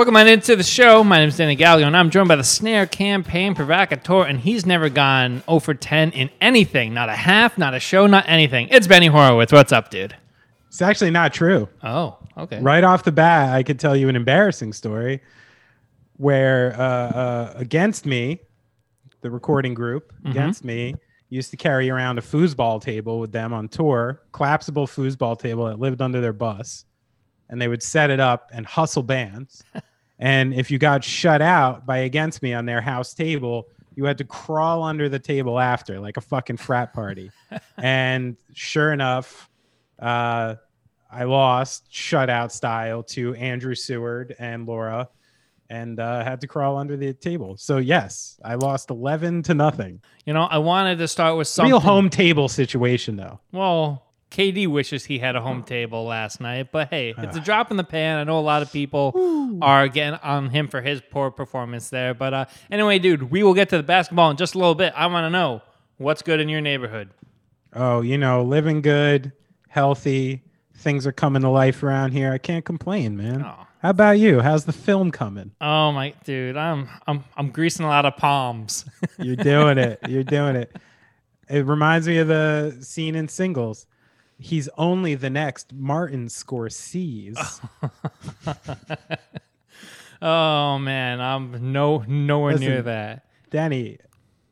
Welcome on into the show. My name is Danny Gallagher, and I'm joined by the snare campaign provocateur, and he's never gone 0 for 10 in anything. Not a half, not a show, not anything. It's Benny Horowitz. What's up, dude? It's actually not true. Oh, okay. Right off the bat, I could tell you an embarrassing story where Against Me, the recording group, Against Me, used to carry around a foosball table with them on tour, collapsible foosball table that lived under their bus. And they would set it up and hustle bands. And if you got shut out by Against Me on their house table, you had to crawl under the table after, like a fucking frat party. And sure enough, I lost shutout style to Andrew Seward and Laura, and had to crawl under the table. So yes, I lost 11-0. You know, I wanted to start with something. Real home table situation, though. Well, KD wishes he had a home table last night, but hey, it's a drop in the pan. I know a lot of people are getting on him for his poor performance there. But anyway, dude, we will get to the basketball in just a little bit. I want to know what's good in your neighborhood. Oh, you know, living good, healthy. Things are coming to life around here. I can't complain, man. Oh. How about you? How's the film coming? Oh my dude, I'm greasing a lot of palms. You're doing it. You're doing it. It reminds me of the scene in Singles. He's only the next Martin Scorsese. Oh man, I'm nowhere near that. Danny,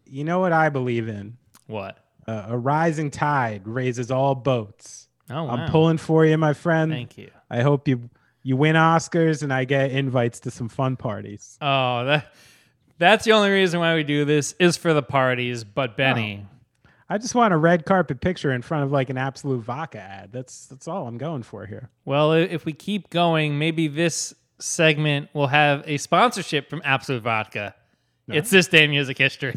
you know what I believe in? What? A rising tide raises all boats. Oh, wow. I'm pulling for you, my friend. Thank you. I hope you win Oscars and I get invites to some fun parties. Oh, that's the only reason why we do this is for the parties. But Benny, I just want a red carpet picture in front of like an Absolut Vodka ad. That's all I'm going for here. Well, if we keep going, maybe this segment will have a sponsorship from Absolut Vodka. No. It's This Day in Music History.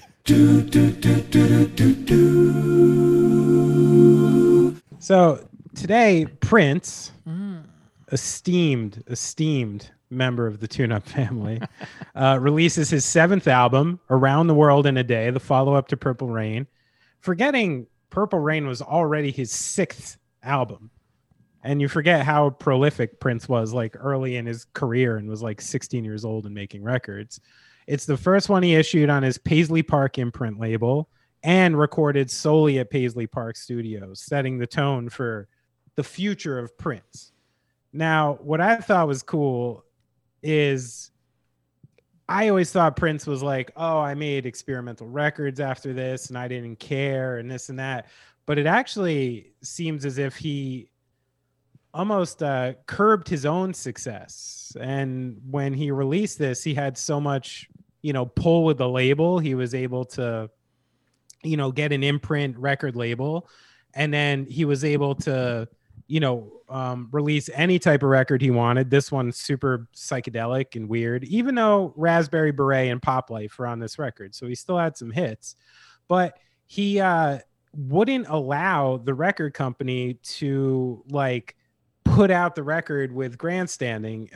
So today, Prince, esteemed member of the Tune-Up family, releases his 7th album, Around the World in a Day, the follow-up to Purple Rain. Forgetting Purple Rain was already his 6th album. And you forget how prolific Prince was like early in his career and was like 16 years old and making records. It's the first one he issued on his Paisley Park imprint label and recorded solely at Paisley Park Studios, setting the tone for the future of Prince. Now, what I thought was cool is I always thought Prince was like, oh, I made experimental records after this and I didn't care and this and that. But it actually seems as if he almost curbed his own success. And when he released this, he had so much, you know, pull with the label. He was able to, you know, get an imprint record label. And then he was able to, you know, release any type of record he wanted. This one's super psychedelic and weird, even though Raspberry Beret and Pop Life were on this record. So he still had some hits, but he wouldn't allow the record company to like put out the record with grandstanding.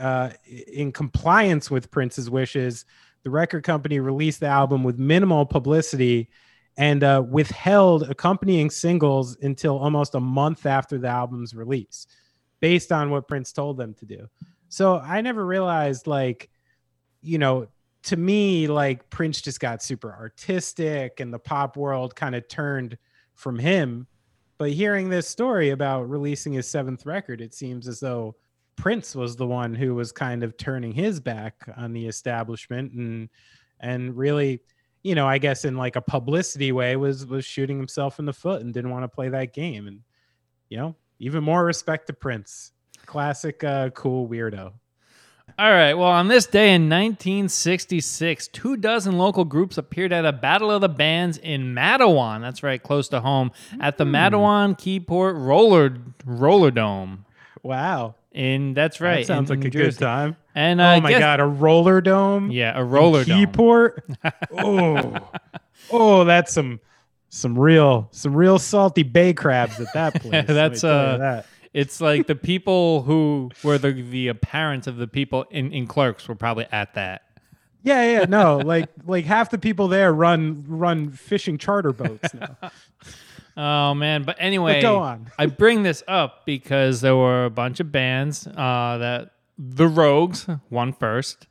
In compliance with Prince's wishes, the record company released the album with minimal publicity and withheld accompanying singles until almost a month after the album's release, based on what Prince told them to do. So I never realized, like, you know, to me, like, Prince just got super artistic and the pop world kind of turned from him. But hearing this story about releasing his 7th record, it seems as though Prince was the one who was kind of turning his back on the establishment and really, you know, I guess in like a publicity way was shooting himself in the foot and didn't want to play that game. And, you know, even more respect to Prince. Classic, cool weirdo. All right. Well, on this day in 1966, 2 dozen local groups appeared at a Battle of the Bands in Mattawan. That's right, close to home, at the Mattawan Keyport Roller Dome. Wow. And that's right. That sounds like a good time. And oh my God, a roller dome. Yeah, a roller dome. Keyport. Oh, that's some real salty bay crabs at that place. That's it's like the people who were the parents of the people in Clerks were probably at that. Yeah, no, like half the people there run fishing charter boats now. Oh, man. But anyway, go on. I bring this up because there were a bunch of bands that The Rogues won first.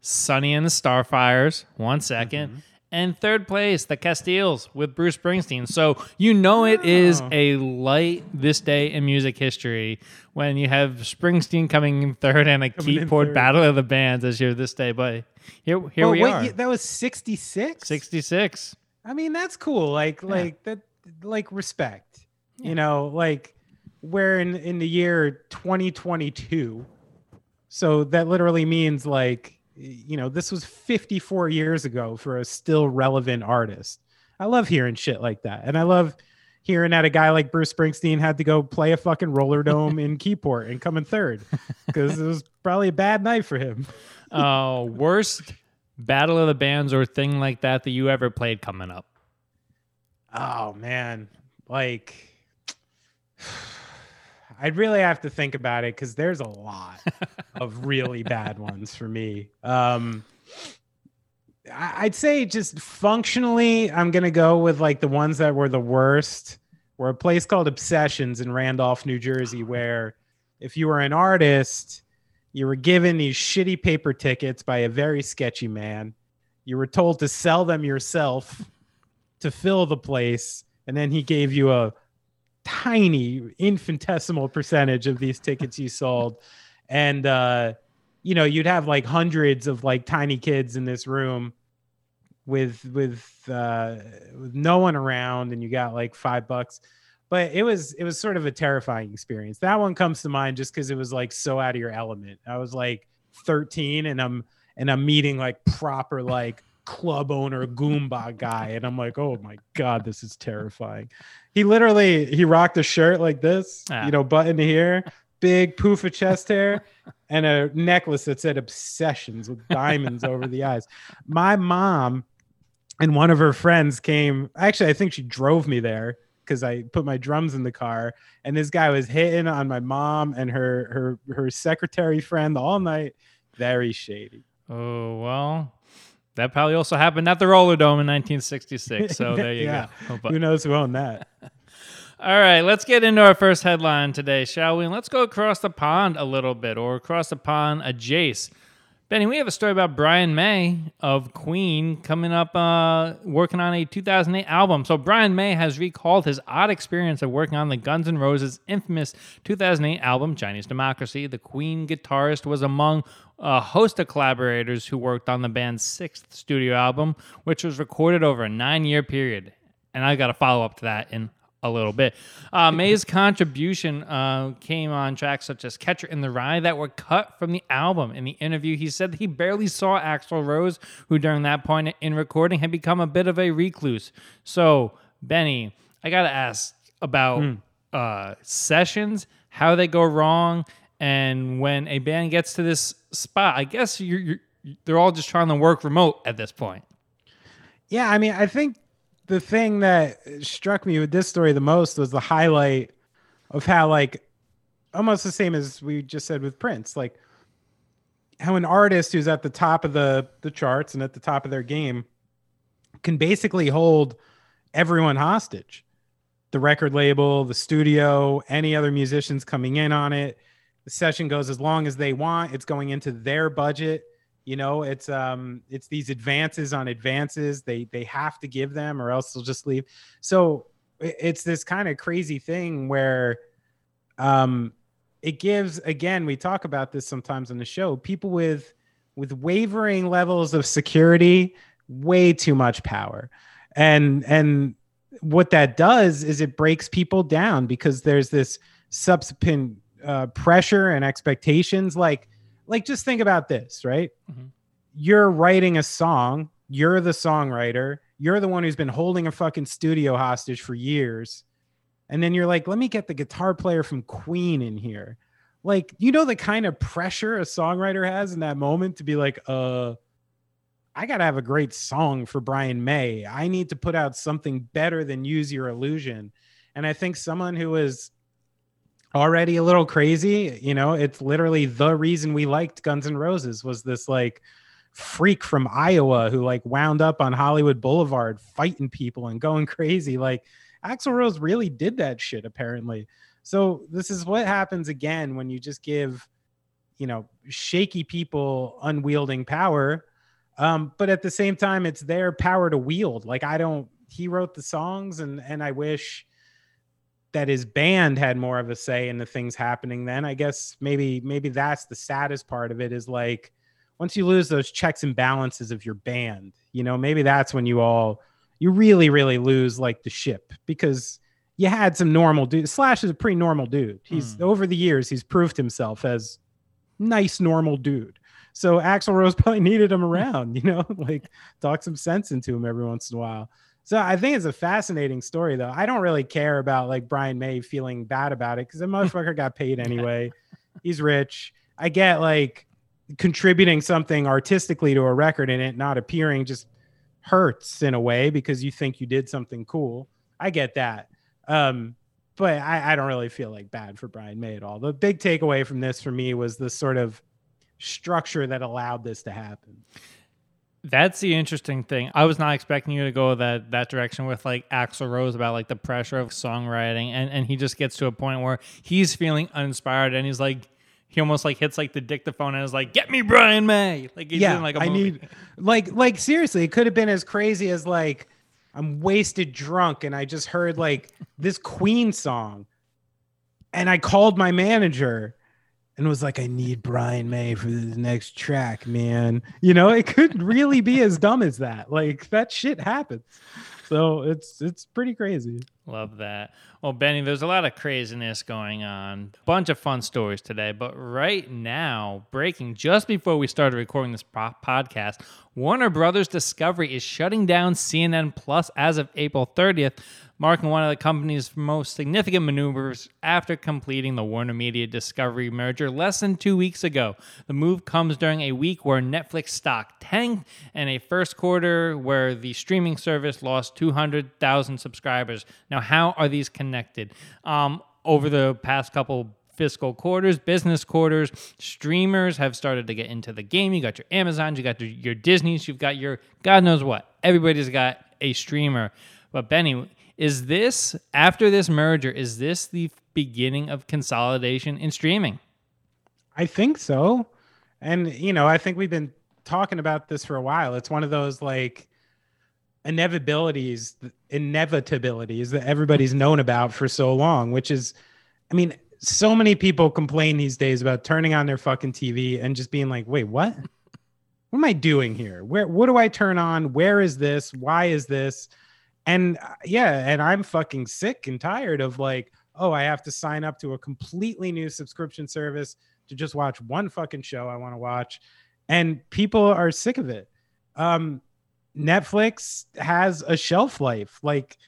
Sonny and the Starfires won second. Mm-hmm. And third place, the Castiles with Bruce Springsteen. So you know it is a light this day in music history when you have Springsteen coming in third and a keyboard battle of the bands as your this day. But here we are. That was 66? 66. I mean, that's cool. Like respect. Yeah. You know, like we're in the year 2022. So that literally means like, you know, this was 54 years ago for a still relevant artist. I love hearing shit like that. And I love hearing that a guy like Bruce Springsteen had to go play a fucking roller dome in Keyport and come in third because it was probably a bad night for him. Oh, worst battle of the bands or thing like that you ever played coming up. Oh, man. Like, I'd really have to think about it because there's a lot of really bad ones for me. I'd say just functionally, I'm going to go with like the ones that were the worst were a place called Obsessions in Randolph, New Jersey, where if you were an artist, you were given these shitty paper tickets by a very sketchy man. You were told to sell them yourself to fill the place. And then he gave you a tiny infinitesimal percentage of these tickets you sold. And, you know, you'd have like hundreds of like tiny kids in this room with no one around, and you got like $5. But it was sort of a terrifying experience. That one comes to mind just because it was like so out of your element. I was like 13 and I'm meeting like proper like club owner Goomba guy, and I'm like, oh my god, this is terrifying. He rocked a shirt like this, you know, button here, big poof of chest hair, and a necklace that said Obsessions with diamonds over the eyes. My mom and one of her friends came. Actually, I think she drove me there because I put my drums in the car, and this guy was hitting on my mom and her secretary friend all night. Very shady. Oh well. That probably also happened at the Roller Dome in 1966. So there you go. Who knows who owned that? All right, let's get into our first headline today, shall we? And let's go across the pond a little bit, or across the pond adjacent. Benny, we have a story about Brian May of Queen coming up, working on a 2008 album. So Brian May has recalled his odd experience of working on the Guns N' Roses' infamous 2008 album, Chinese Democracy. The Queen guitarist was among a host of collaborators who worked on the band's sixth studio album, which was recorded over a 9-year period. And I got a follow-up to that in a little bit. May's contribution came on tracks such as Catcher in the Rye that were cut from the album. In the interview, he said that he barely saw Axl Rose, who during that point in recording had become a bit of a recluse. So, Benny, I got to ask about sessions, how they go wrong, and when a band gets to this spot. I guess they're all just trying to work remote at this point. Yeah, I mean, I think the thing that struck me with this story the most was the highlight of how, like, almost the same as we just said with Prince, like how an artist who's at the top of the charts and at the top of their game can basically hold everyone hostage. The record label, the studio, any other musicians coming in on it. The session goes as long as they want. It's going into their budget. You know, it's these advances on advances they have to give them, or else they'll just leave. So it's this kind of crazy thing where it gives, again, we talk about this sometimes on the show, people with wavering levels of security way too much power. And what that does is it breaks people down because there's this subsequent pressure and expectations. Like, just think about this, right? Mm-hmm. You're writing a song. You're the songwriter. You're the one who's been holding a fucking studio hostage for years. And then you're like, let me get the guitar player from Queen in here. Like, you know, the kind of pressure a songwriter has in that moment to be like, I got to have a great song for Brian May. I need to put out something better than Use Your Illusion. And I think someone who is already a little crazy, you know, it's literally the reason we liked Guns N' Roses was this like freak from Iowa who like wound up on Hollywood Boulevard fighting people and going crazy. Like Axl Rose really did that shit apparently. So this is what happens again when you just give you know, shaky people unwielding power. But at the same time, it's their power to wield. Like, I don't, he wrote the songs, and I wish that his band had more of a say in the things happening then. I guess maybe that's the saddest part of it, is like, once you lose those checks and balances of your band, you know, maybe that's when you really, really lose like the ship, because you had some normal dude. Slash is a pretty normal dude. He's over the years, he's proved himself as nice, normal dude. So Axl Rose probably needed him around, you know, like talk some sense into him every once in a while. So I think it's a fascinating story, though. I don't really care about like Brian May feeling bad about it, because the motherfucker got paid anyway. He's rich. I get like contributing something artistically to a record and it not appearing just hurts in a way, because you think you did something cool. I get that. But I don't really feel like bad for Brian May at all. The big takeaway from this for me was the sort of structure that allowed this to happen. That's the interesting thing. I was not expecting you to go that direction with like Axl Rose about like the pressure of songwriting, and he just gets to a point where he's feeling uninspired, and he's like, he almost like hits like the dictaphone and is like, "Get me Brian May!" Like he's in like a movie. Like seriously, it could have been as crazy as like, I'm wasted drunk and I just heard like this Queen song, and I called my manager and was like, I need Brian May for this next track, man. You know, it could really be as dumb as that. Like, that shit happens. So it's pretty crazy. Love that. Well, Benny, there's a lot of craziness going on. Bunch of fun stories today. But right now, breaking just before we started recording this podcast, Warner Brothers Discovery is shutting down CNN Plus as of April 30th, marking one of the company's most significant maneuvers after completing the WarnerMedia Discovery merger less than 2 weeks ago. The move comes during a week where Netflix stock tanked and a first quarter where the streaming service lost 200,000 subscribers. Now, how are these connected? Over the past couple fiscal quarters, business quarters, streamers have started to get into the game. You got your Amazons, you got your Disneys, you've got your God knows what. Everybody's got a streamer. But Benny, is this, after this merger, is this the beginning of consolidation in streaming? I think so. And, you know, I think we've been talking about this for a while. It's one of those, like, inevitabilities that everybody's known about for so long, which is, I mean, so many people complain these days about turning on their fucking TV and just being like, wait, what? What am I doing here? What do I turn on? Where is this? Why is this? And yeah, and I'm fucking sick and tired of like, oh, I have to sign up to a completely new subscription service to just watch one fucking show I want to watch. And people are sick of it. Netflix has a shelf life. Like,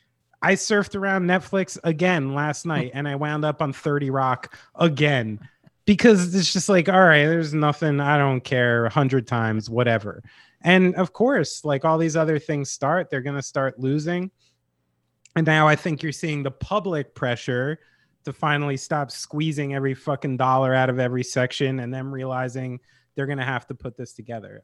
I surfed around Netflix again last night and I wound up on 30 Rock again, because it's just like, all right, there's nothing. I don't care, 100 times, whatever. And of course, like all these other things start, they're going to start losing. And now I think you're seeing the public pressure to finally stop squeezing every fucking dollar out of every section and them realizing they're going to have to put this together.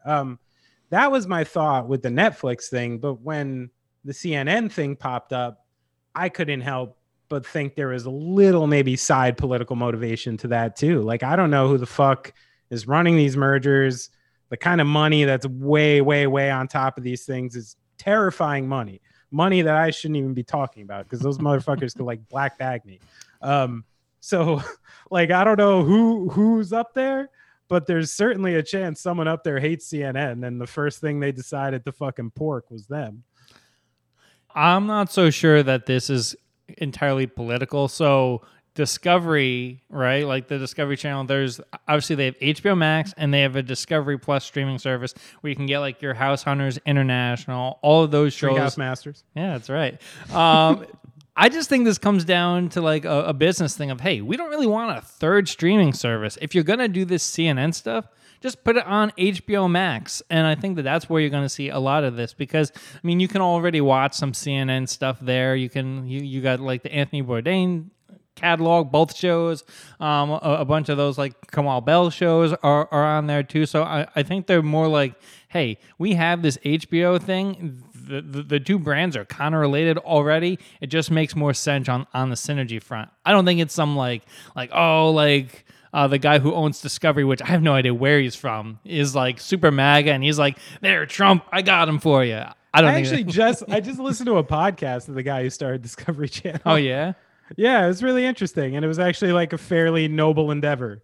That was my thought with the Netflix thing. But when the CNN thing popped up, I couldn't help but think there was a little maybe side political motivation to that too. Like, I don't know who the fuck is running these mergers. The kind of money that's way, way, way on top of these things is terrifying money. Money that I shouldn't even be talking about, because those motherfuckers could like black bag me. So like, I don't know who's up there, but there's certainly a chance someone up there hates CNN, and the first thing they decided to fucking pork was them. I'm not so sure that this is entirely political. So Discovery, right? Like the Discovery Channel, there's obviously they have HBO Max and they have a Discovery Plus streaming service where you can get like your House Hunters International, all of those shows. House Masters. Yeah, that's right. I just think this comes down to like a business thing of, hey, we don't really want a third streaming service. If you're going to do this CNN stuff, just put it on HBO Max. And I think that that's where you're going to see a lot of this, because, I mean, you can already watch some CNN stuff there. You can, you got like the Anthony Bourdain catalog, both shows, a bunch of those like Kamal Bell shows are on there too. So I think they're more like, hey, we have this HBO thing. The two brands are kind of related already. It just makes more sense on the synergy front. I don't think it's some like, oh, like the guy who owns Discovery, which I have no idea where he's from, is like super MAGA, and he's like, "There, Trump, I got him for you." I just listened to a podcast of the guy who started Discovery Channel. Oh yeah, yeah, it was really interesting, and it was actually like a fairly noble endeavor.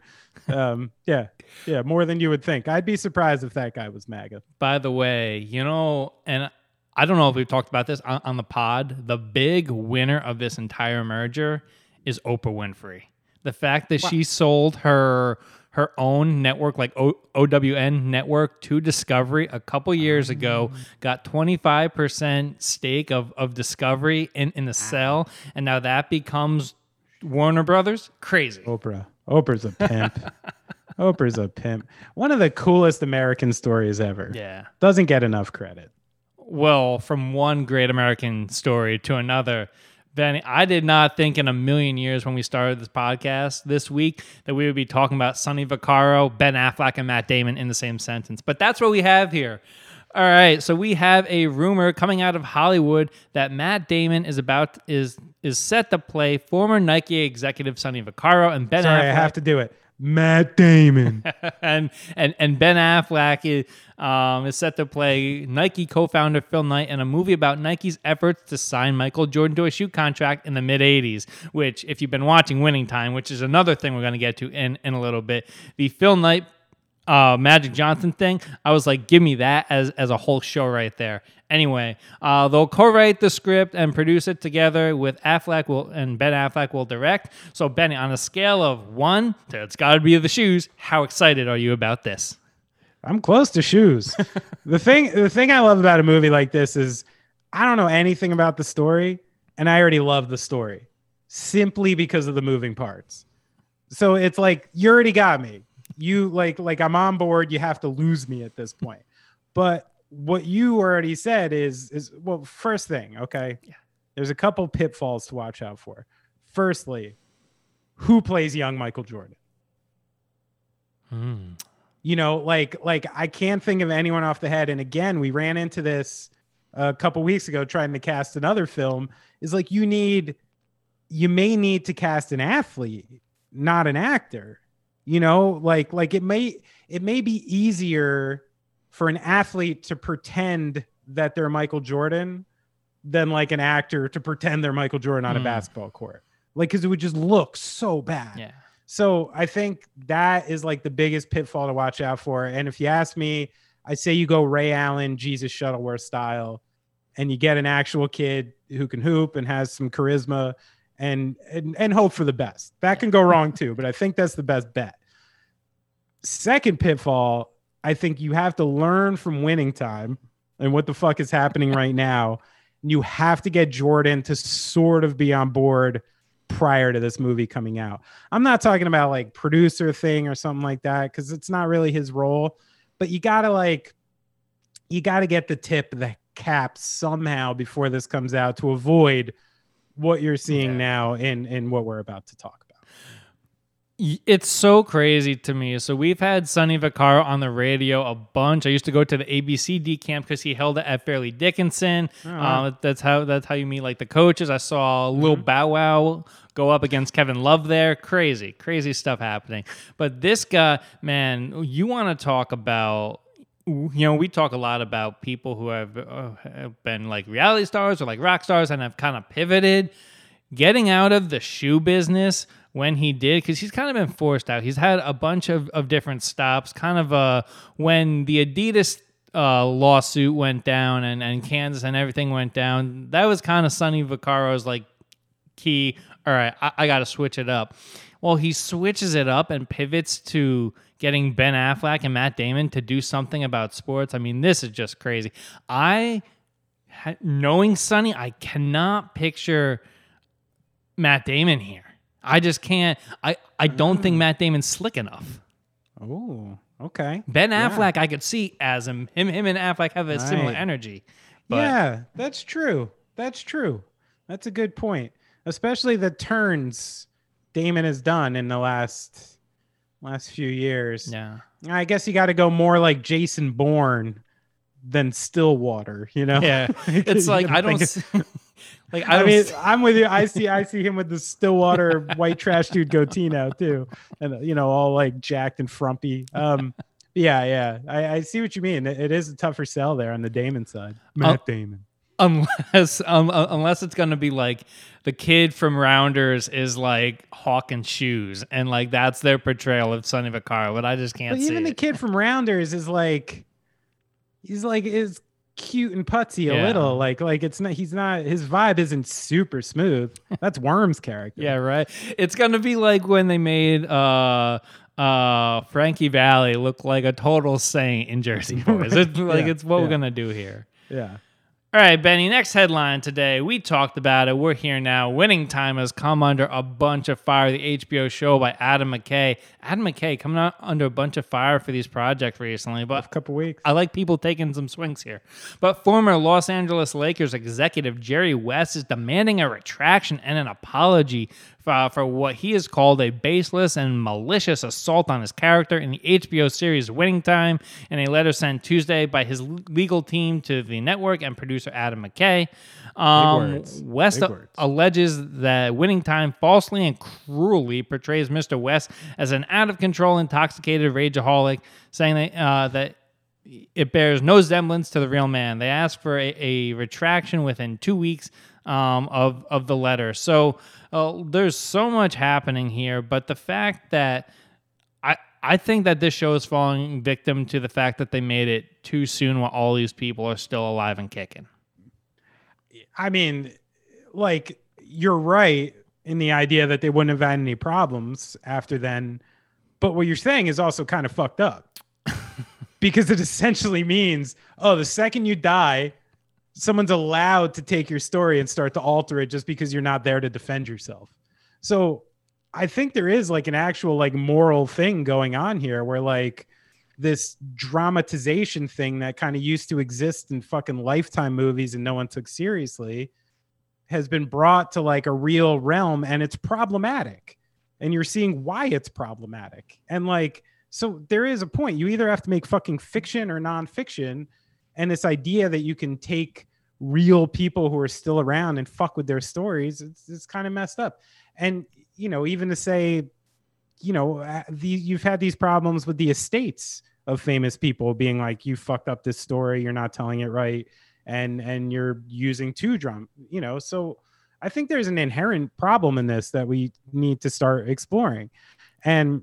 Yeah, more than you would think. I'd be surprised if that guy was MAGA. By the way, you know, and I don't know if we've talked about this on the pod, the big winner of this entire merger is Oprah Winfrey. The fact that she sold her own network, like OWN Network, to Discovery a couple years ago, got 25% stake of Discovery in the sale, and now that becomes Warner Brothers. Crazy. Oprah's a pimp. Oprah's a pimp. One of the coolest American stories ever. Yeah. Doesn't get enough credit. Well, from one great American story to another, Benny, I did not think in a million years when we started this podcast this week that we would be talking about Sonny Vaccaro, Ben Affleck, and Matt Damon in the same sentence. But that's what we have here. All right, so we have a rumor coming out of Hollywood that Matt Damon is set to play former Nike executive Sonny Vaccaro and Ben Affleck. Sorry, I have to do it. Matt Damon and Ben Affleck is set to play Nike co-founder Phil Knight in a movie about Nike's efforts to sign Michael Jordan to a shoe contract in the mid-'80s, which, if you've been watching Winning Time, which is another thing we're going to get to in a little bit, the Phil Knight Magic Johnson thing, I was like, give me that as a whole show right there. Anyway, they'll co-write the script and produce it together with Affleck and Ben Affleck will direct. So, Benny, on a scale of 1 to it's got to be the shoes, how excited are you about this? I'm close to shoes. The thing I love about a movie like this is I don't know anything about the story, and I already love the story simply because of the moving parts. So it's like, you already got me. You like I'm on board. You have to lose me at this point. But what you already said is well, first thing, okay? Yeah. There's a couple pitfalls to watch out for. Firstly, who plays young Michael Jordan? You know, like I can't think of anyone off the head. And again, we ran into this a couple weeks ago trying to cast another film. Is like you may need to cast an athlete, not an actor. You know, like it may be easier for an athlete to pretend that they're Michael Jordan than like an actor to pretend they're Michael Jordan on a basketball court. Like, because it would just look so bad. Yeah. So I think that is like the biggest pitfall to watch out for. And if you ask me, I say you go Ray Allen, Jesus Shuttleworth style, and you get an actual kid who can hoop and has some charisma. And hope for the best. That can go wrong too, but I think that's the best bet. Second pitfall, I think you have to learn from Winning Time and what the fuck is happening right now. And you have to get Jordan to sort of be on board prior to this movie coming out. I'm not talking about like producer thing or something like that, because it's not really his role. But you gotta get the tip of the cap somehow before this comes out to avoid what you're seeing now in what we're about to talk about. It's so crazy to me. So we've had Sonny Vaccaro on the radio a bunch. I used to go to the ABCD camp because he held it at Fairleigh Dickinson. That's how you meet like the coaches. I saw Lil Bow Wow go up against Kevin Love there. Crazy, crazy stuff happening. But this guy, man, you want to talk about, you know, we talk a lot about people who have been like reality stars or like rock stars and have kind of pivoted, getting out of the shoe business when he did, because he's kind of been forced out. He's had a bunch of different stops, kind of when the Adidas lawsuit went down and Kansas and everything went down. That was kind of Sonny Vaccaro's like key. All right, I got to switch it up. Well, he switches it up and pivots to getting Ben Affleck and Matt Damon to do something about sports. I mean, this is just crazy. Knowing Sonny, I cannot picture Matt Damon here. I just can't. I don't think Matt Damon's slick enough. Oh, okay. Ben Affleck, I could see as him and Affleck have a similar energy. But yeah, that's true. That's true. That's a good point. Especially the turns Damon has done in the last few years. Yeah. I guess you got to go more like Jason Bourne than Stillwater, you know? Yeah. It's like I don't Like I mean, I'm with you. I see him with the Stillwater white trash dude goatee now too, and you know, all like jacked and frumpy. Yeah. I see what you mean. It is a tougher sell there on the Damon side. Matt Damon. Unless it's going to be like the kid from Rounders is like Hawk and Shoes, and like that's their portrayal of Sonny Vaccaro, but I just can't see it. But even the kid from Rounders is like, he's cute and putsy a little, like it's not, he's not, his vibe isn't super smooth. That's Worm's character. Yeah, right. It's going to be like when they made Frankie Valli look like a total saint in Jersey Boys. It's like it's what we're going to do here. Yeah. All right, Benny, next headline today. We talked about it. We're here now. Winning Time has come under a bunch of fire. The HBO show by Adam McKay. Adam McKay coming out under a bunch of fire for these projects recently. But a couple weeks. I like people taking some swings here. But former Los Angeles Lakers executive Jerry West is demanding a retraction and an apology for what he has called a baseless and malicious assault on his character in the HBO series Winning Time, in a letter sent Tuesday by his legal team to the network and producer Adam McKay. West alleges that Winning Time falsely and cruelly portrays Mr. West as an out-of-control, intoxicated rageaholic, saying that it bears no semblance to the real man. They asked for a retraction within 2 weeks of the letter. So there's so much happening here, but the fact that I think that this show is falling victim to the fact that they made it too soon while all these people are still alive and kicking. I mean, like, you're right in the idea that they wouldn't have had any problems after then, but what you're saying is also kind of fucked up because it essentially means, oh, the second you die, someone's allowed to take your story and start to alter it just because you're not there to defend yourself. So I think there is like an actual like moral thing going on here where like this dramatization thing that kind of used to exist in fucking Lifetime movies and no one took seriously has been brought to like a real realm, and it's problematic, and you're seeing why it's problematic. And like, so there is a point. You either have to make fucking fiction or nonfiction. And this idea that you can take real people who are still around and fuck with their stories, it's kind of messed up. And, you know, even to say, you know, you've had these problems with the estates of famous people being like, you fucked up this story, you're not telling it right, and you're using two drum, you know. So I think there's an inherent problem in this that we need to start exploring. And,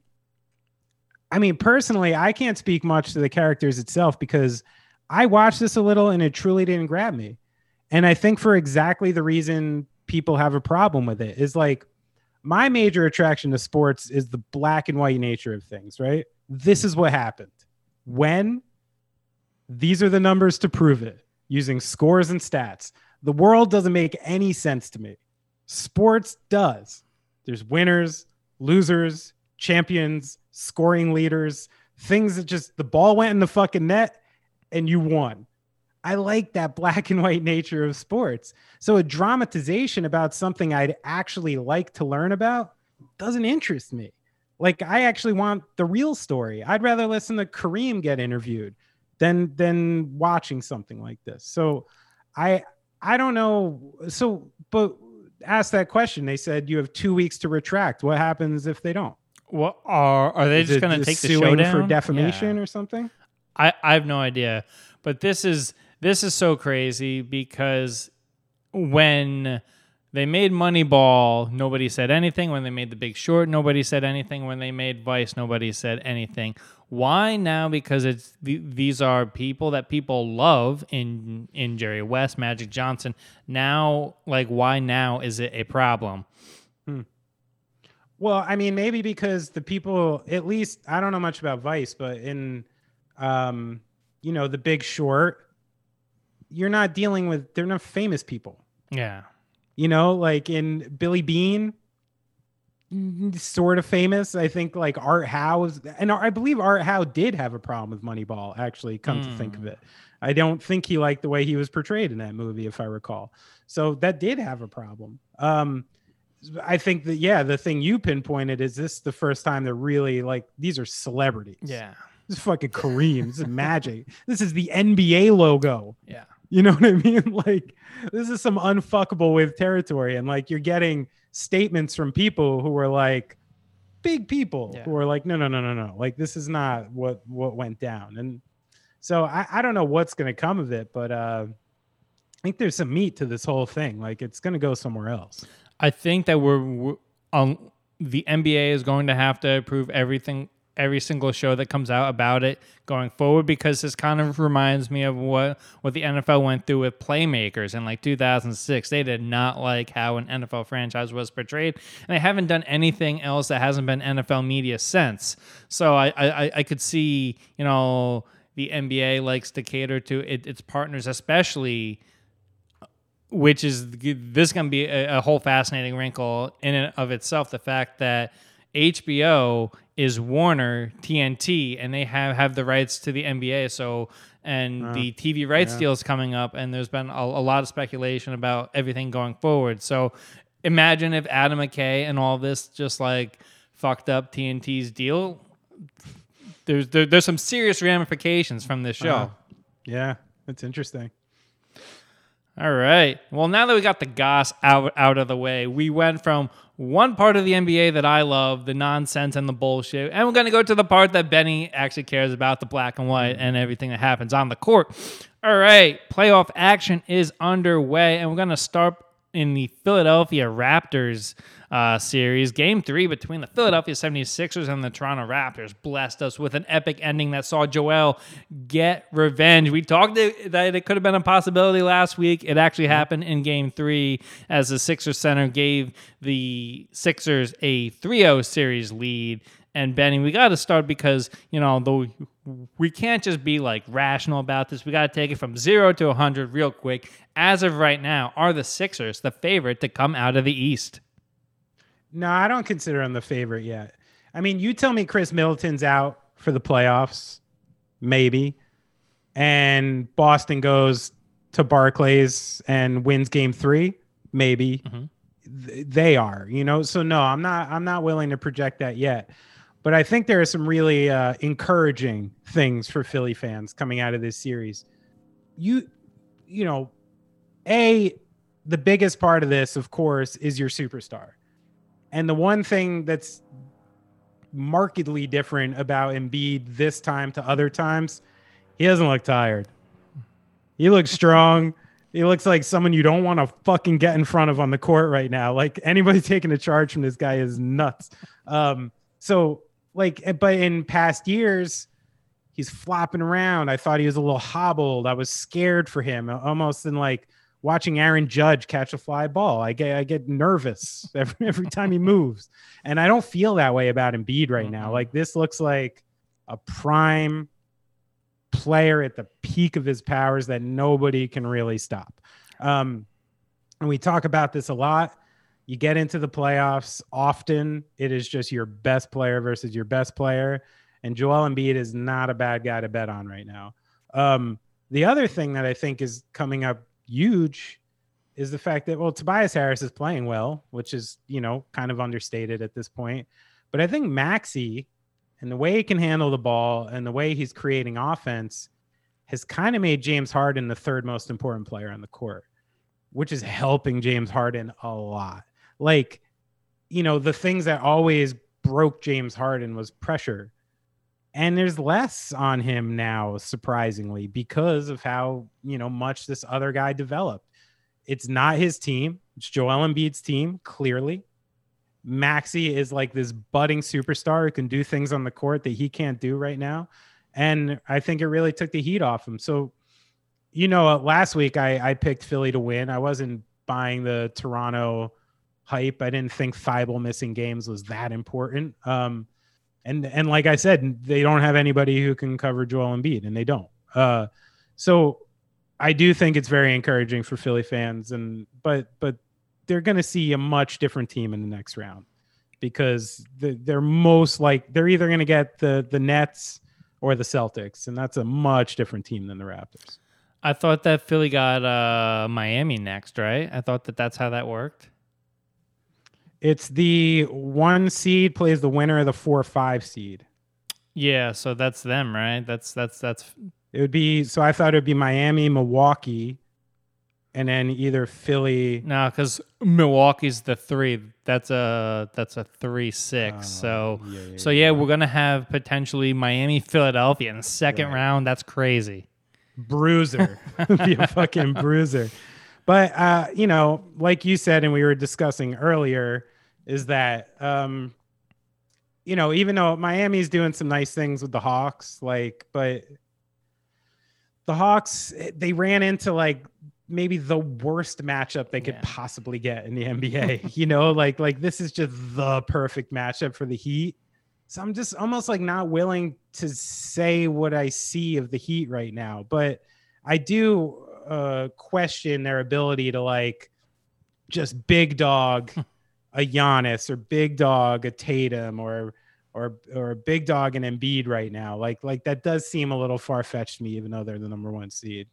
I mean, personally, I can't speak much to the characters itself because I watched this a little and it truly didn't grab me. And I think for exactly the reason people have a problem with it is like, my major attraction to sports is the black and white nature of things, right? This is what happened. When? These are the numbers to prove it using scores and stats. The world doesn't make any sense to me. Sports does. There's winners, losers, champions, scoring leaders, things that just the ball went in the fucking net and you won. I like that black and white nature of sports. So a dramatization about something I'd actually like to learn about doesn't interest me. Like, I actually want the real story. I'd rather listen to Kareem get interviewed than watching something like this. So I don't know. So, but ask that question. They said you have 2 weeks to retract. What happens if they don't? Well, are they just going to take the show down for defamation or something? I have no idea, but this is so crazy because when they made Moneyball, nobody said anything. When they made The Big Short, nobody said anything. When they made Vice, nobody said anything. Why now? Because it's these are people that people love in Jerry West, Magic Johnson. Now, like, why now is it a problem? Well, I mean, maybe because the people, at least I don't know much about Vice, but in you know, The Big Short, you're not dealing with, they're not famous people. Yeah. You know, like in Billy Beane, sort of famous. I think like Art Howe is, and I believe Art Howe did have a problem with Moneyball, actually, come to think of it. I don't think he liked the way he was portrayed in that movie, if I recall. So that did have a problem. I think that, yeah, the thing you pinpointed is this the first time they're really like, these are celebrities. Yeah. This is fucking Kareem. This is Magic. This is the NBA logo. Yeah. You know what I mean? Like, this is some unfuckable with territory. And like, you're getting statements from people who are like big people who are like, no. Like, this is not what went down. And so I don't know what's going to come of it, but I think there's some meat to this whole thing. Like, it's going to go somewhere else. I think that the NBA is going to have to approve everything, every single show that comes out about it going forward, because this kind of reminds me of what the NFL went through with Playmakers in like 2006. They did not like how an NFL franchise was portrayed, and they haven't done anything else that hasn't been NFL media since. So I could see, you know, the NBA likes to cater to its partners, especially, which is, this is going to be a whole fascinating wrinkle in and of itself, the fact that HBO is Warner, TNT, and they have the rights to the NBA. So, and the TV rights deal is coming up, and there's been a lot of speculation about everything going forward. So imagine if Adam McKay and all this just like fucked up TNT's deal. There's some serious ramifications from this show. Yeah, that's interesting. All right. Well, now that we got the goss out of the way, we went from one part of the NBA that I love, the nonsense and the bullshit, and we're going to go to the part that Benny actually cares about, the black and white and everything that happens on the court. All right. Playoff action is underway, and we're going to start in the Philadelphia Raptors series. Game 3 between the Philadelphia 76ers and the Toronto Raptors blessed us with an epic ending that saw Joel get revenge. We talked that it could have been a possibility last week. It actually happened in Game 3 as the Sixers center gave the Sixers a 3-0 series lead. And Benny, we got to start because, you know, we can't just be like rational about this. We got to take it from 0 to 100 real quick. As of right now, are the Sixers the favorite to come out of the East? No, I don't consider him the favorite yet. I mean, you tell me Chris Middleton's out for the playoffs, maybe, and Boston goes to Barclays and wins Game 3, maybe. They are, you know. So no, I'm not willing to project that yet. But I think there are some really encouraging things for Philly fans coming out of this series. You know, the biggest part of this, of course, is your superstar. And the one thing that's markedly different about Embiid this time to other times, he doesn't look tired. He looks strong. He looks like someone you don't want to fucking get in front of on the court right now. Like, anybody taking a charge from this guy is nuts. So, like, but in past years, he's flopping around. I thought he was a little hobbled. I was scared for him, almost in like watching Aaron Judge catch a fly ball. I get nervous every time he moves. And I don't feel that way about Embiid right now. Like, this looks like a prime player at the peak of his powers that nobody can really stop. And we talk about this a lot. You get into the playoffs, often it is just your best player versus your best player. And Joel Embiid is not a bad guy to bet on right now. The other thing that I think is coming up huge is the fact that, well, Tobias Harris is playing well, which is, you know, kind of understated at this point. But I think Maxey, and the way he can handle the ball and the way he's creating offense, has kind of made James Harden the third most important player on the court, which is helping James Harden a lot. Like, you know, the things that always broke James Harden was pressure. And there's less on him now, surprisingly, because of how, you know, much this other guy developed. It's not his team. It's Joel Embiid's team, clearly. Maxey is like this budding superstar who can do things on the court that he can't do right now. And I think it really took the heat off him. So, you know, last week I picked Philly to win. I wasn't buying the Toronto hype. I didn't think Thibault missing games was that important. And like I said, they don't have anybody who can cover Joel Embiid, and they don't. So I do think it's very encouraging for Philly fans, but they're going to see a much different team in the next round, because they're either going to get the Nets or the Celtics, and that's a much different team than the Raptors. I thought that Philly got Miami next, right? I thought that's how that worked. It's the 1 seed plays the winner of the 4-5 seed. Yeah, so that's them, right? That's It would be, so I thought it would be Miami, Milwaukee, and then either Philly. No, because Milwaukee's the three. That's a 3-6. So we're gonna have potentially Miami, Philadelphia in the second round. That's crazy. Bruiser, be a fucking bruiser. But you know, like you said, and we were discussing earlier, is that you know, even though Miami's doing some nice things with the Hawks, like, but the Hawks, they ran into like maybe the worst matchup they could possibly get in the NBA. You know, like this is just the perfect matchup for the Heat. So I'm just almost like not willing to say what I see of the Heat right now, but I do question their ability to like just big dog a Giannis or big dog a Tatum or big dog an Embiid right now. Like that does seem a little far fetched to me, even though they're the number one seed.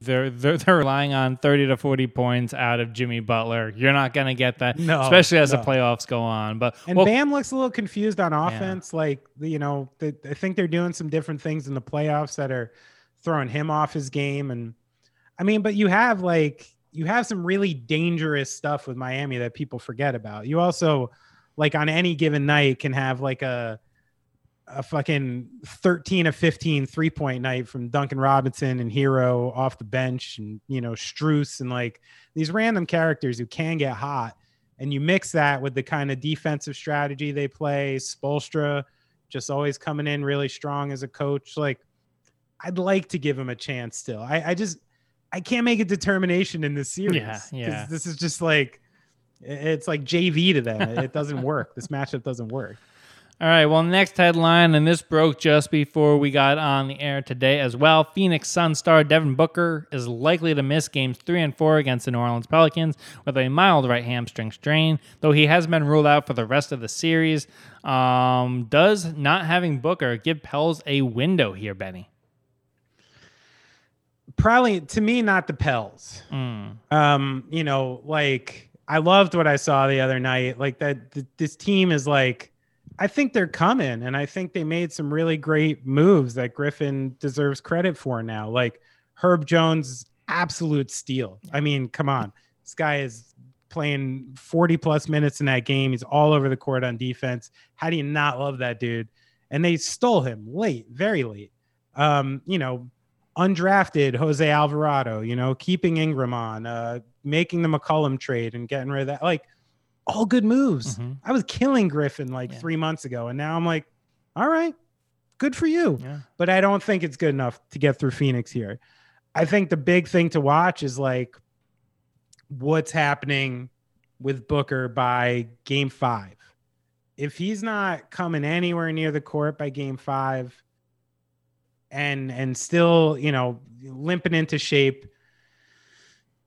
They're relying on 30 to 40 points out of Jimmy Butler. You're not going to get that, especially as the playoffs go on. But Bam looks a little confused on offense. Yeah. Like, you know, I think they're doing some different things in the playoffs that are throwing him off his game. And I mean, but you have some really dangerous stuff with Miami that people forget about. You also, like, on any given night can have like a fucking 13 of 15 3-point night from Duncan Robinson and Hero off the bench, and, you know, Strus, and like these random characters who can get hot. And you mix that with the kind of defensive strategy they play. Spoelstra just always coming in really strong as a coach. Like, I'd like to give him a chance still. I can't make a determination in this series. Yeah. This is just like, it's like JV to them. It doesn't work. This matchup doesn't work. All right, well, next headline, and this broke just before we got on the air today as well. Phoenix Sun star Devin Booker is likely to miss games 3 and 4 against the New Orleans Pelicans with a mild right hamstring strain, though he has been ruled out for the rest of the series. Does not having Booker give Pels a window here, Benny? Probably, to me, not the Pels. You know, like, I loved what I saw the other night. Like, that this team is like, I think they're coming, and I think they made some really great moves that Griffin deserves credit for now. Like, Herb Jones, absolute steal. I mean, come on. This guy is playing 40-plus minutes in that game. He's all over the court on defense. How do you not love that dude? And they stole him late, very late. You know, undrafted Jose Alvarado, you know, keeping Ingram on, making the McCollum trade and getting rid of that. Like, all good moves. I was killing Griffin 3 months ago, and now I'm like, all right, good for you. Yeah. But I don't think it's good enough to get through Phoenix here. I think the big thing to watch is like what's happening with Booker by Game 5. If he's not coming anywhere near the court by Game 5 and still, you know, limping into shape,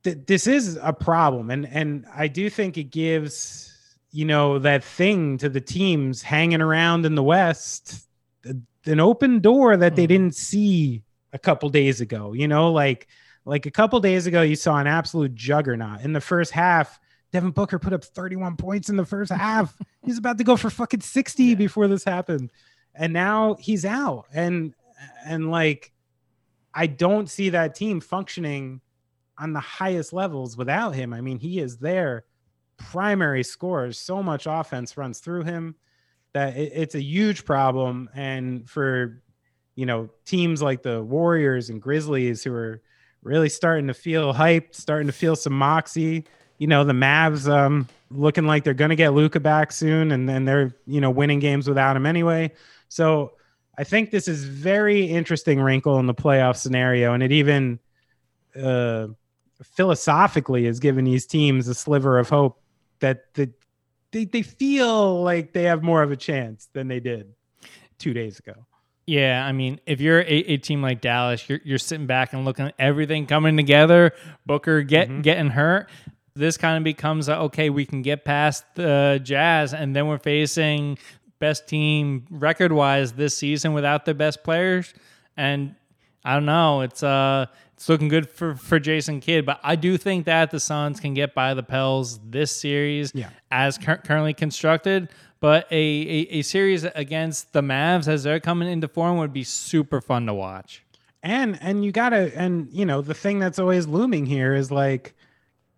this is a problem. And I do think it gives, you know, that thing to the teams hanging around in the West, an open door that they didn't see a couple days ago. You know, like a couple days ago, you saw an absolute juggernaut. In the first half, Devin Booker put up 31 points in the first half. He's about to go for fucking 60 before this happened. And now he's out. And like, I don't see that team functioning on the highest levels without him. I mean, he is their primary scorer. So much offense runs through him that it's a huge problem. And for, you know, teams like the Warriors and Grizzlies who are really starting to feel hyped, starting to feel some moxie, you know, the Mavs looking like they're going to get Luka back soon. And then they're, you know, winning games without him anyway. So I think this is very interesting wrinkle in the playoff scenario. And it even, philosophically is giving these teams a sliver of hope that they feel like they have more of a chance than they did 2 days ago. Yeah, I mean, if you're a team like Dallas, you're sitting back and looking at everything coming together, Booker getting hurt. This kind of becomes, okay, we can get past the Jazz, and then we're facing best team record-wise this season without their best players. And I don't know, it's looking good for Jason Kidd, but I do think that the Suns can get by the Pels this series as currently constructed, but a series against the Mavs as they're coming into form would be super fun to watch. And you gotta, and you know, the thing that's always looming here is like,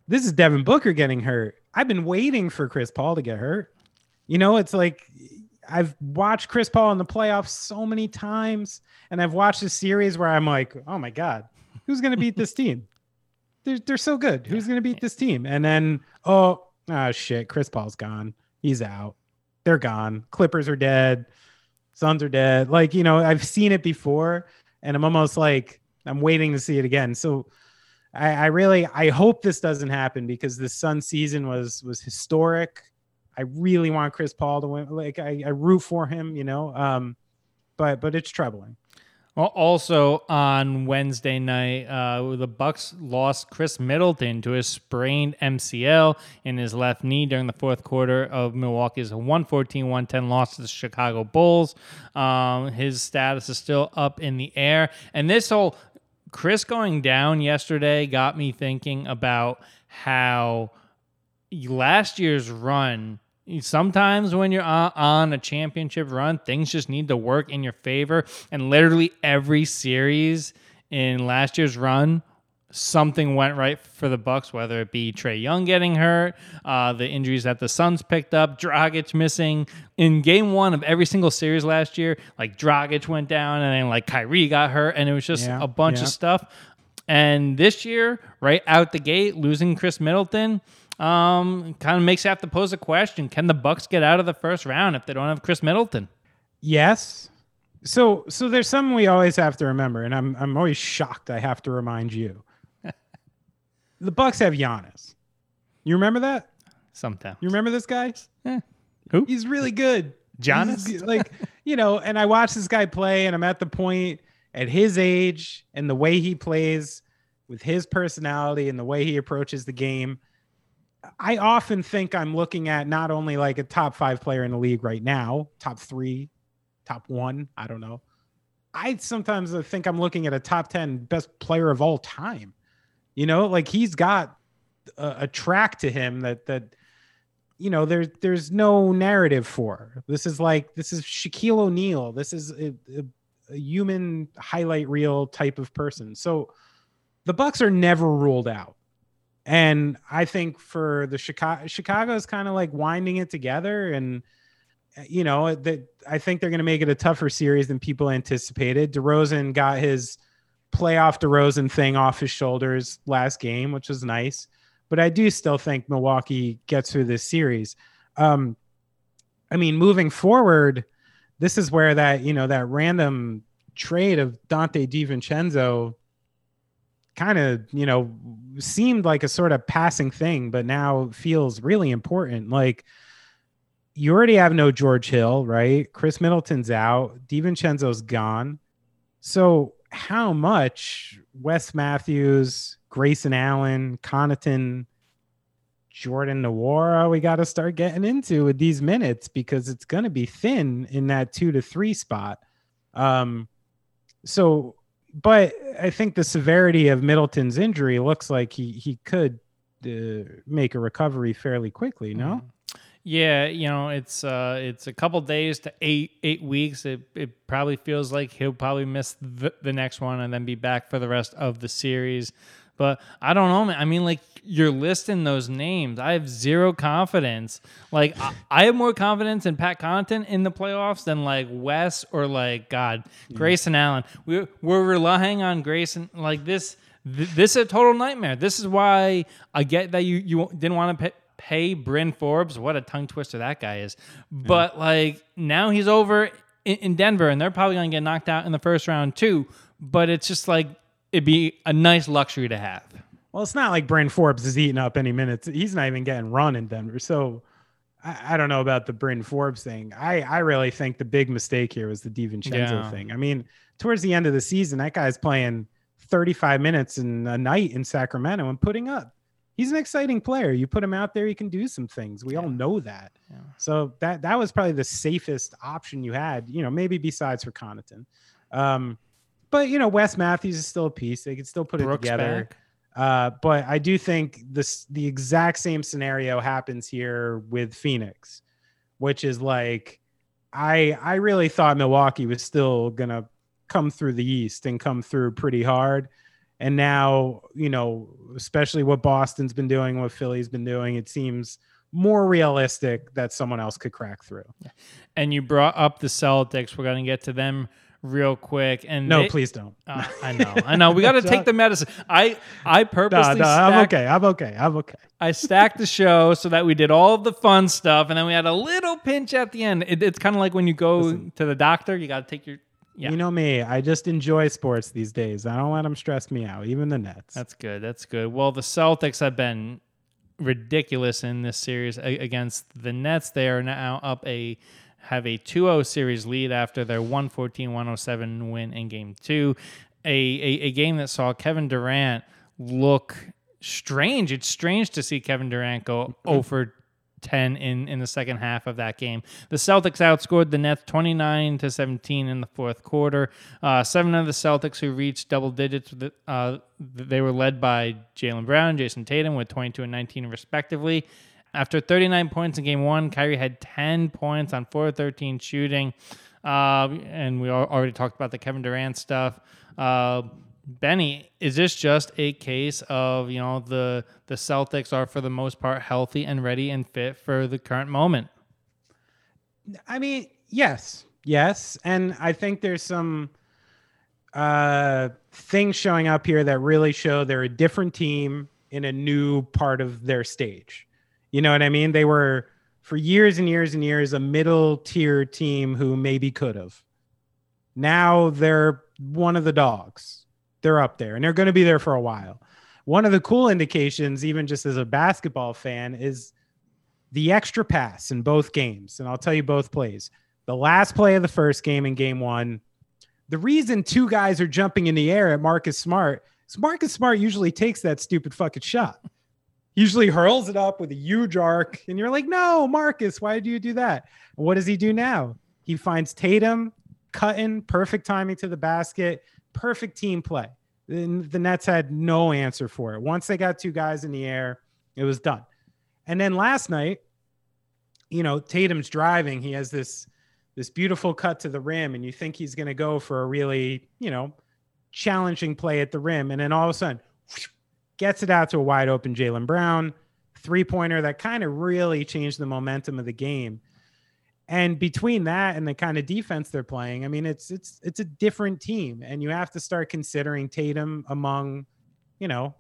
this is Devin Booker getting hurt. I've been waiting for Chris Paul to get hurt. You know, it's like, I've watched Chris Paul in the playoffs so many times, and I've watched a series where I'm like, oh my God, who's going to beat this team? They're so good. Who's going to beat this team? And then, oh shit, Chris Paul's gone. He's out. They're gone. Clippers are dead. Suns are dead. Like, you know, I've seen it before, and I'm almost like, I'm waiting to see it again. So I hope this doesn't happen, because the Sun season was historic. I really want Chris Paul to win. Like I root for him, you know, but it's troubling. Well, also on Wednesday night, the Bucks lost Chris Middleton to a sprained MCL in his left knee during the fourth quarter of Milwaukee's 114-110 loss to the Chicago Bulls. His status is still up in the air. And this whole Chris going down yesterday got me thinking about how last year's run, sometimes when you're on a championship run, things just need to work in your favor. And literally every series in last year's run, something went right for the Bucks, whether it be Trae Young getting hurt, the injuries that the Suns picked up, Dragic missing. In game one of every single series last year, like Dragic went down and then like Kyrie got hurt, and it was just a bunch of stuff. And this year, right out the gate, losing Chris Middleton, kind of makes you have to pose a question. Can the Bucks get out of the first round if they don't have Chris Middleton? Yes. So there's something we always have to remember, and I'm always shocked I have to remind you. The Bucks have Giannis. You remember that? Sometimes. You remember this guy? Yeah. Who? He's really good. Giannis? He's like, you know, and I watch this guy play, and I'm at the point at his age and the way he plays with his personality and the way he approaches the game, I often think I'm looking at not only like a top five player in the league right now, top three, top one, I don't know. I sometimes think I'm looking at a top 10 best player of all time. You know, like he's got a track to him that you know, there's no narrative for. This is Shaquille O'Neal. This is a human highlight reel type of person. So the Bucks are never ruled out. And I think for the Chicago is kind of like winding it together, and you know that I think they're going to make it a tougher series than people anticipated. DeRozan got his playoff DeRozan thing off his shoulders last game, which was nice. But I do still think Milwaukee gets through this series. I mean, moving forward, this is where that you know that random trade of Dante DiVincenzo kind of, you know, seemed like a sort of passing thing, but now feels really important. Like you already have no George Hill, right? Chris Middleton's out. DiVincenzo's gone. So how much Wes Matthews, Grayson Allen, Connaughton, Jordan Nwora, we got to start getting into with these minutes, because it's going to be thin in that 2 to 3 spot. But I think the severity of Middleton's injury looks like he could make a recovery fairly quickly, no? Yeah, you know, it's a couple days to eight weeks. It probably feels like he'll probably miss the next one and then be back for the rest of the series. But I don't know, man. I mean, like, you're listing those names. I have zero confidence. Like, I have more confidence in Pat Connaughton in the playoffs than, like, Wes or, like, God, Grayson Allen. We're relying on Grayson. Like, this is a total nightmare. This is why I get that you didn't want to pay Bryn Forbes. What a tongue twister that guy is. But, like, now he's over in Denver, and they're probably going to get knocked out in the first round, too. But it's just, like, it'd be a nice luxury to have. Well, it's not like Bryn Forbes is eating up any minutes. He's not even getting run in Denver. So I don't know about the Bryn Forbes thing. I really think the big mistake here was the DiVincenzo thing. I mean, towards the end of the season, that guy's playing 35 minutes in a night in Sacramento and putting up. He's an exciting player. You put him out there, he can do some things. We all know that. Yeah. So that was probably the safest option you had, you know, maybe besides for Connaughton. But, you know, Wes Matthews is still a piece. They could still put it together. But I do think the exact same scenario happens here with Phoenix, which is like I really thought Milwaukee was still going to come through the East and come through pretty hard. And now, you know, especially what Boston's been doing, what Philly's been doing, it seems more realistic that someone else could crack through. And you brought up the Celtics. We're going to get to them real quick. And no, please don't. I know. We got to take the medicine. I purposely I'm okay. I stacked the show so that we did all the fun stuff, and then we had a little pinch at the end. It's kind of like when you go to the doctor, you got to take your... Yeah. You know me, I just enjoy sports these days. I don't let them stress me out, even the Nets. That's good. That's good. Well, the Celtics have been ridiculous in this series against the Nets. They are now have a 2-0 series lead after their 114-107 win in Game 2. A game that saw Kevin Durant look strange. It's strange to see Kevin Durant go 0-for-10 in the second half of that game. The Celtics outscored the Nets 29-17 in the fourth quarter. Seven of the Celtics who reached double digits, they were led by Jaylen Brown and Jason Tatum with 22 and 19 respectively. After 39 points in Game 1, Kyrie had 10 points on 4-for-13 shooting. And we already talked about the Kevin Durant stuff. Benny, is this just a case of, you know, the Celtics are for the most part healthy and ready and fit for the current moment? I mean, yes. And I think there's some things showing up here that really show they're a different team in a new part of their stage. You know what I mean? They were for years and years and years a middle tier team who maybe could have. Now they're one of the dogs. They're up there, and they're going to be there for a while. One of the cool indications, even just as a basketball fan, is the extra pass in both games. And I'll tell you both plays. The last play of the first game in Game 1, the reason two guys are jumping in the air at Marcus Smart is Marcus Smart usually takes that stupid fucking shot. Usually hurls it up with a huge arc, and you're like, no, Marcus, why do you do that? And what does he do now? He finds Tatum, cutting, perfect timing to the basket. Perfect team play. The Nets had no answer for it. Once they got two guys in the air, it was done. And then last night, you know, Tatum's driving. He has this beautiful cut to the rim, and you think he's going to go for a really, you know, challenging play at the rim. And then all of a sudden, whoosh, gets it out to a wide open Jaylen Brown, three-pointer that kind of really changed the momentum of the game. And between that and the kind of defense they're playing, I mean, it's a different team, and you have to start considering Tatum among, you know,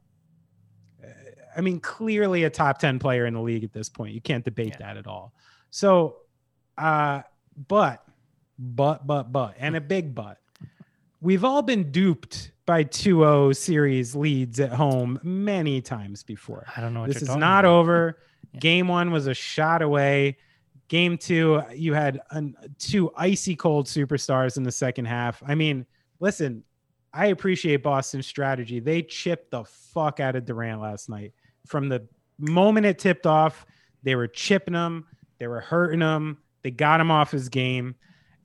I mean, clearly a top 10 player in the league at this point. You can't debate that at all. So, but, and a big but, we've all been duped by 2-0 series leads at home many times before. I don't know what this you're talking about. This is not over. Yeah. Game 1 was a shot away. Game 2, you had two icy cold superstars in the second half. I mean, listen, I appreciate Boston's strategy. They chipped the fuck out of Durant last night. From the moment it tipped off, they were chipping him. They were hurting him. They got him off his game.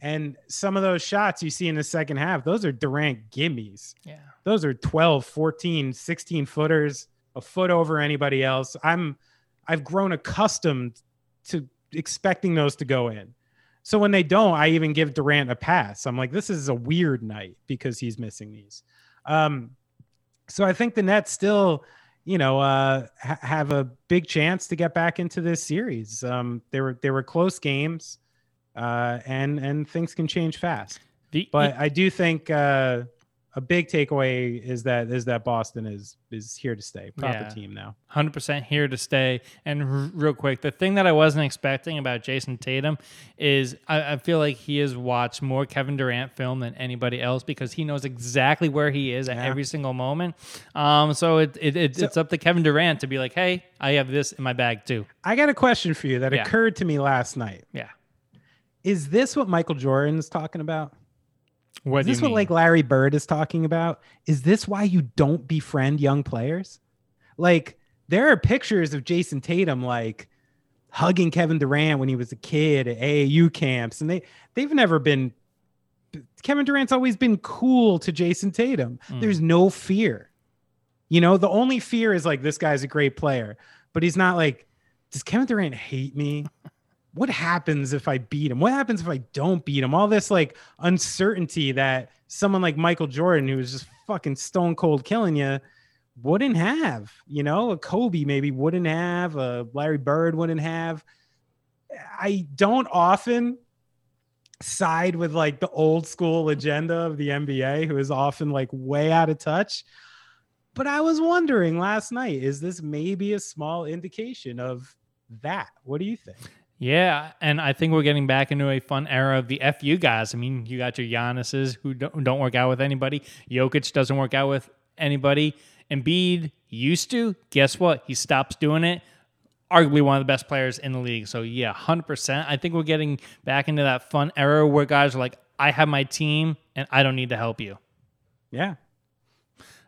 And some of those shots you see in the second half, those are Durant gimmies. Yeah. Those are 12, 14, 16 footers, a foot over anybody else. I've grown accustomed to expecting those to go in. So when they don't, I even give Durant a pass. I'm like, this is a weird night because he's missing these. So I think the Nets still, you know, have a big chance to get back into this series. They were close games, and things can change fast. But I do think a big takeaway is that Boston is here to stay. Proper team now. 100% here to stay. And real quick, the thing that I wasn't expecting about Jason Tatum is I feel like he has watched more Kevin Durant film than anybody else because he knows exactly where he is at every single moment. So it's up to Kevin Durant to be like, hey, I have this in my bag too. I got a question for you that occurred to me last night. Yeah. Is this what Michael Jordan is talking about? What is this mean? What like Larry Bird is talking about? Is this why you don't befriend young players? Like there are pictures of Jason Tatum like hugging Kevin Durant when he was a kid at AAU camps, and they've never been. Kevin Durant's always been cool to Jason Tatum. There's no fear. You know, the only fear is like this guy's a great player, but he's not like, does Kevin Durant hate me? what happens if I beat him? What happens if I don't beat him? All this like uncertainty that someone like Michael Jordan, who was just fucking stone cold killing you, wouldn't have, you know. A Kobe maybe wouldn't have, a Larry Bird wouldn't have. I don't often side with like the old school agenda of the NBA, who is often like way out of touch. But I was wondering last night, is this maybe a small indication of that? What do you think? Yeah, and I think we're getting back into a fun era of the FU guys. I mean, you got your Giannis's who don't work out with anybody. Jokic doesn't work out with anybody. Embiid used to. Guess what? He stops doing it. Arguably one of the best players in the league. So, yeah, 100%. I think we're getting back into that fun era where guys are like, I have my team, and I don't need to help you. Yeah.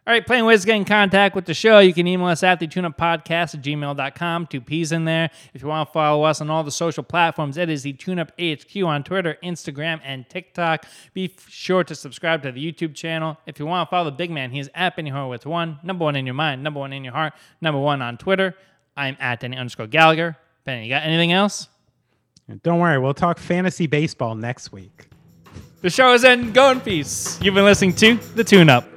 All right, plain ways to get in contact with the show. You can email us at thetuneuppodcast@gmail.com. 2 P's in there. If you want to follow us on all the social platforms, it is the TuneUpHQ on Twitter, Instagram, and TikTok. Be sure to subscribe to the YouTube channel. If you want to follow the big man, he is at Benny Horowitz 1, number one in your mind, number one in your heart, number one on Twitter. I'm at Danny_Gallagher. Benny, you got anything else? Don't worry, we'll talk fantasy baseball next week. The show is in. Go in peace. You've been listening to The Tune Up.